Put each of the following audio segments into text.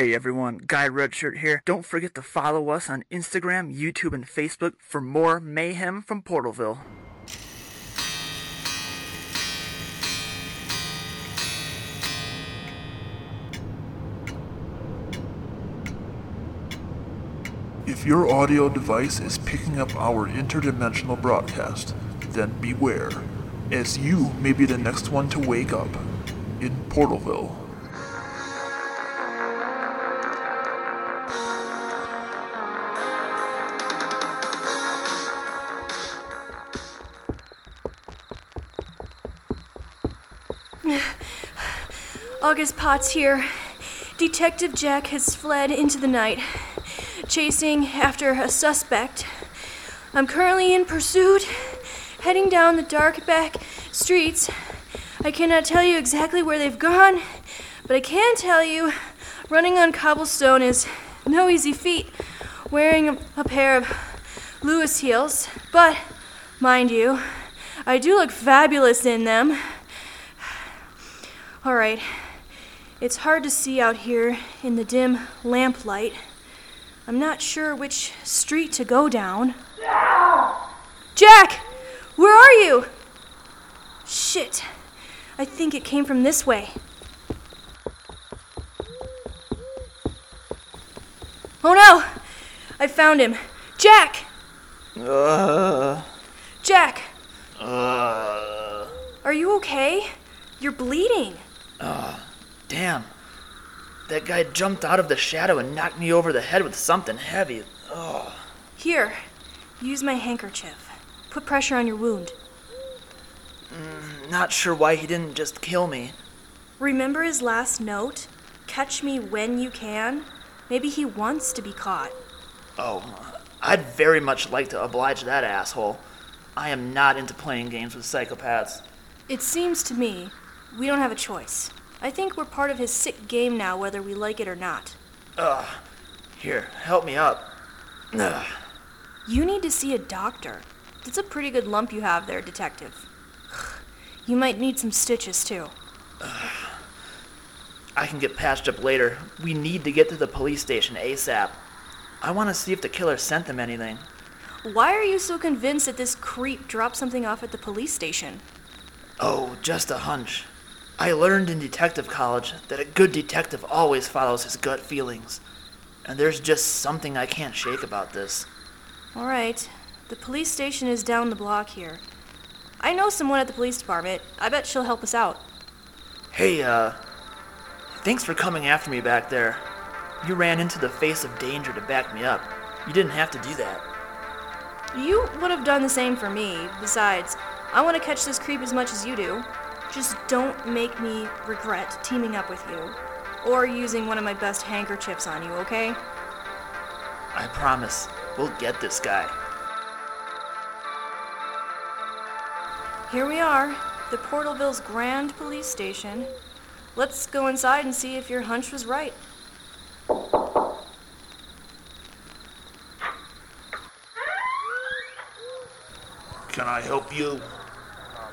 Hey everyone, Guy Redshirt here. Don't forget to follow us on Instagram, YouTube, and Facebook for more mayhem from Portalville. If your audio device is picking up our interdimensional broadcast, then beware, as you may be the next one to wake up in Portalville. August Potts here. Detective Jack has fled into the night, chasing after a suspect. I'm currently in pursuit, heading down the dark back streets. I cannot tell you exactly where they've gone, but I can tell you running on cobblestone is no easy feat, wearing a pair of Lewis heels. But, mind you, I do look fabulous in them. All right. It's hard to see out here in the dim lamplight. I'm not sure which street to go down. Jack! Where are you? Shit. I think it came from this way. Oh no! I found him. Jack! Jack! Are you okay? You're bleeding. Damn. That guy jumped out of the shadow and knocked me over the head with something heavy. Ugh. Here, use my handkerchief. Put pressure on your wound. Not sure why he didn't just kill me. Remember his last note? Catch me when you can. Maybe he wants to be caught. Oh, I'd very much like to oblige that asshole. I am not into playing games with psychopaths. It seems to me we don't have a choice. I think we're part of his sick game now, whether we like it or not. Here, help me up. You need to see a doctor. That's a pretty good lump you have there, Detective. You might need some stitches, too. I can get patched up later. We need to get to the police station ASAP. I want to see if the killer sent them anything. Why are you so convinced that this creep dropped something off at the police station? Oh, just a hunch. I learned in detective college that a good detective always follows his gut feelings. And there's just something I can't shake about this. All right. The police station is down the block here. I know someone at the police department. I bet she'll help us out. Hey, thanks for coming after me back there. You ran into the face of danger to back me up. You didn't have to do that. You would have done the same for me. Besides, I want to catch this creep as much as you do. Just don't make me regret teaming up with you, or using one of my best handkerchiefs on you, okay? I promise, we'll get this guy. Here we are, the Portalville's Grand Police Station. Let's go inside and see if your hunch was right. Can I help you?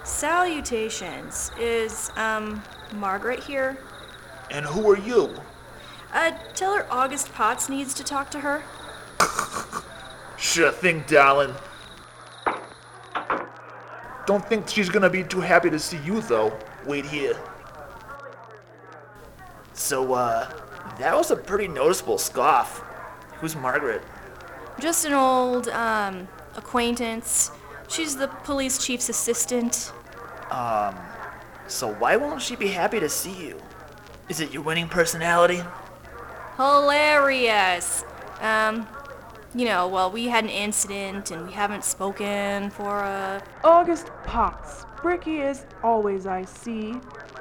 Salutations. Is, Margaret here? And who are you? Tell her August Potts needs to talk to her. Sure thing, darling. Don't think she's gonna be too happy to see you, though. Wait here. So, that was a pretty noticeable scoff. Who's Margaret? Just an old, acquaintance. She's the police chief's assistant. So why won't she be happy to see you? Is it your winning personality? Hilarious! We had an incident and we haven't spoken for a... August Potts. Bricky is always I see.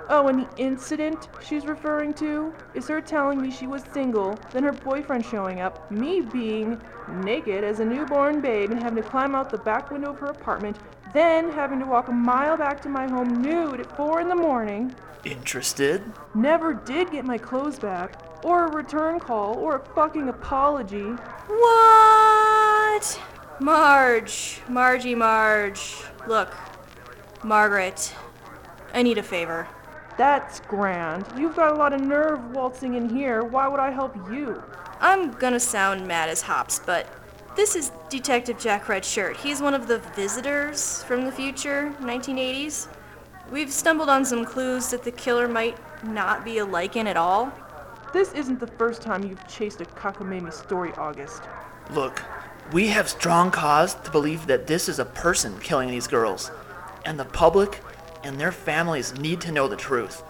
Oh, and the incident she's referring to is her telling me she was single, then her boyfriend showing up, me being naked as a newborn babe and having to climb out the back window of her apartment, then having to walk a mile back to my home nude at 4 a.m. Interested? Never did get my clothes back, or a return call, or a fucking apology. What? Margie, look, Margaret, I need a favor. That's grand. You've got a lot of nerve waltzing in here. Why would I help you? I'm gonna sound mad as hops, but this is Detective Jack Redshirt. He's one of the visitors from the future, 1980s. We've stumbled on some clues that the killer might not be a Lycan at all. This isn't the first time you've chased a cockamamie story, August. Look, we have strong cause to believe that this is a person killing these girls, and the public and their families need to know the truth.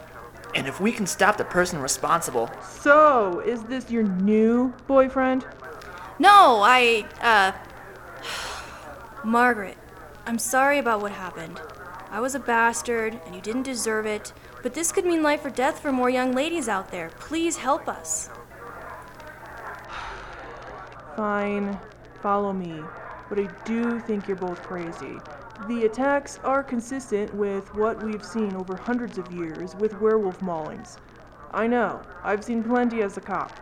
And if we can stop the person responsible... So, is this your new boyfriend? No, Margaret, I'm sorry about what happened. I was a bastard, and you didn't deserve it, but this could mean life or death for more young ladies out there. Please help us. Fine. Follow me. But I do think you're both crazy. The attacks are consistent with what we've seen over hundreds of years with werewolf maulings. I know. I've seen plenty as a cop.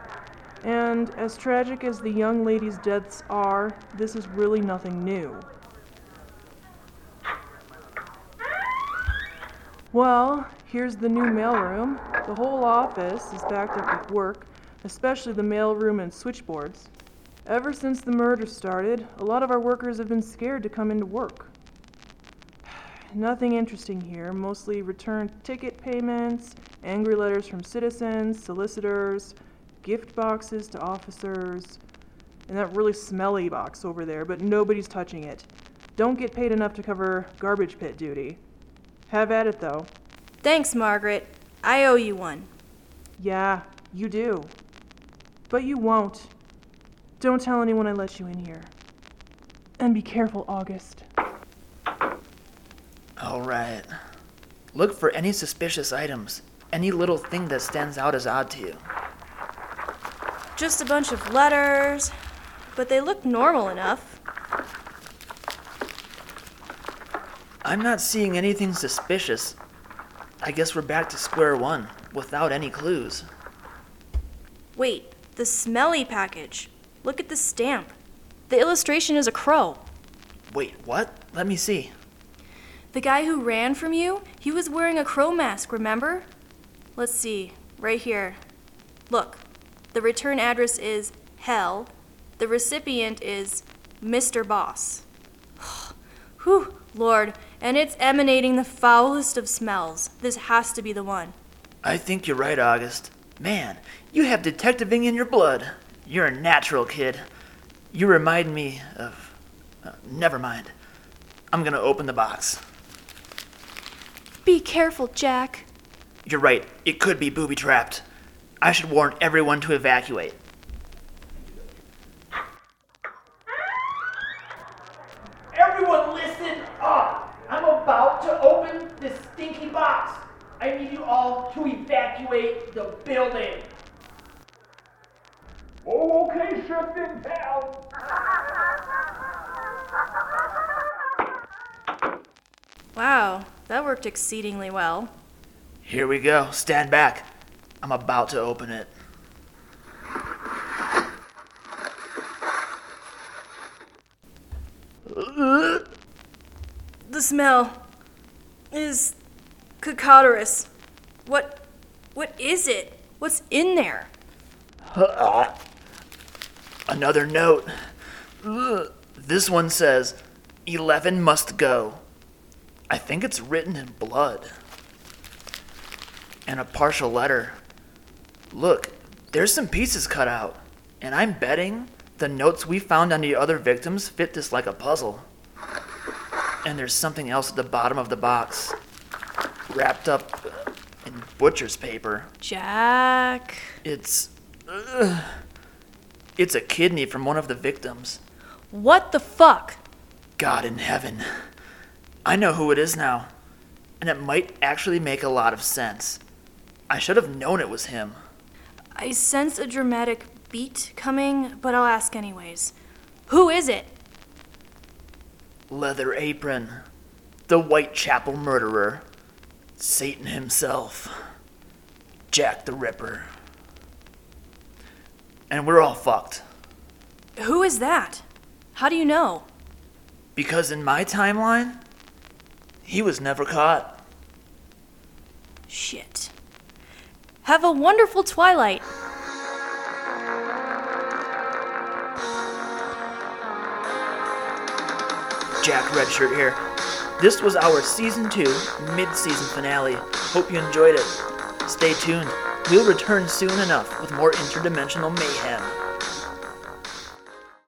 And as tragic as the young ladies' deaths are, this is really nothing new. Well, here's the new mailroom. The whole office is backed up with work, especially the mailroom and switchboards. Ever since the murder started, a lot of our workers have been scared to come into work. Nothing interesting here, mostly return ticket payments, angry letters from citizens, solicitors, gift boxes to officers, and that really smelly box over there, but nobody's touching it. Don't get paid enough to cover garbage pit duty. Have at it, though. Thanks, Margaret. I owe you one. Yeah, you do. But you won't. Don't tell anyone I let you in here. And be careful, August. All right. Look for any suspicious items, any little thing that stands out as odd to you. Just a bunch of letters, but they look normal enough. I'm not seeing anything suspicious. I guess we're back to square one, without any clues. Wait, the smelly package. Look at the stamp. The illustration is a crow. Wait, what? Let me see. The guy who ran from you, he was wearing a crow mask, remember? Let's see, right here. Look, the return address is hell. The recipient is Mr. Boss. Whew, Lord, and it's emanating the foulest of smells. This has to be the one. I think you're right, August. Man, you have detectiving in your blood. You're a natural, kid. You remind me of... never mind. I'm gonna open the box. Be careful, Jack. You're right. It could be booby-trapped. I should warn everyone to evacuate. Everyone listen up! I'm about to open this stinky box. I need you all to evacuate the building. Oh, okay, shut them down. Wow, that worked exceedingly well. Here we go. Stand back. I'm about to open it. The smell is cacodorous. What is it? What's in there? Another note. This one says, 11 must go. I think it's written in blood. And a partial letter. Look, there's some pieces cut out. And I'm betting the notes we found on the other victims fit this like a puzzle. And there's something else at the bottom of the box, wrapped up in butcher's paper. Jack. It's a kidney from one of the victims. What the fuck? God in heaven. I know who it is now, and it might actually make a lot of sense. I should have known it was him. I sense a dramatic beat coming, but I'll ask anyways. Who is it? Leather Apron. The Whitechapel murderer. Satan himself. Jack the Ripper. And we're all fucked. Who is that? How do you know? Because in my timeline, he was never caught. Shit. Have a wonderful twilight. Jack Redshirt here. This was our Season 2 mid-season finale. Hope you enjoyed it. Stay tuned. We'll return soon enough with more interdimensional mayhem.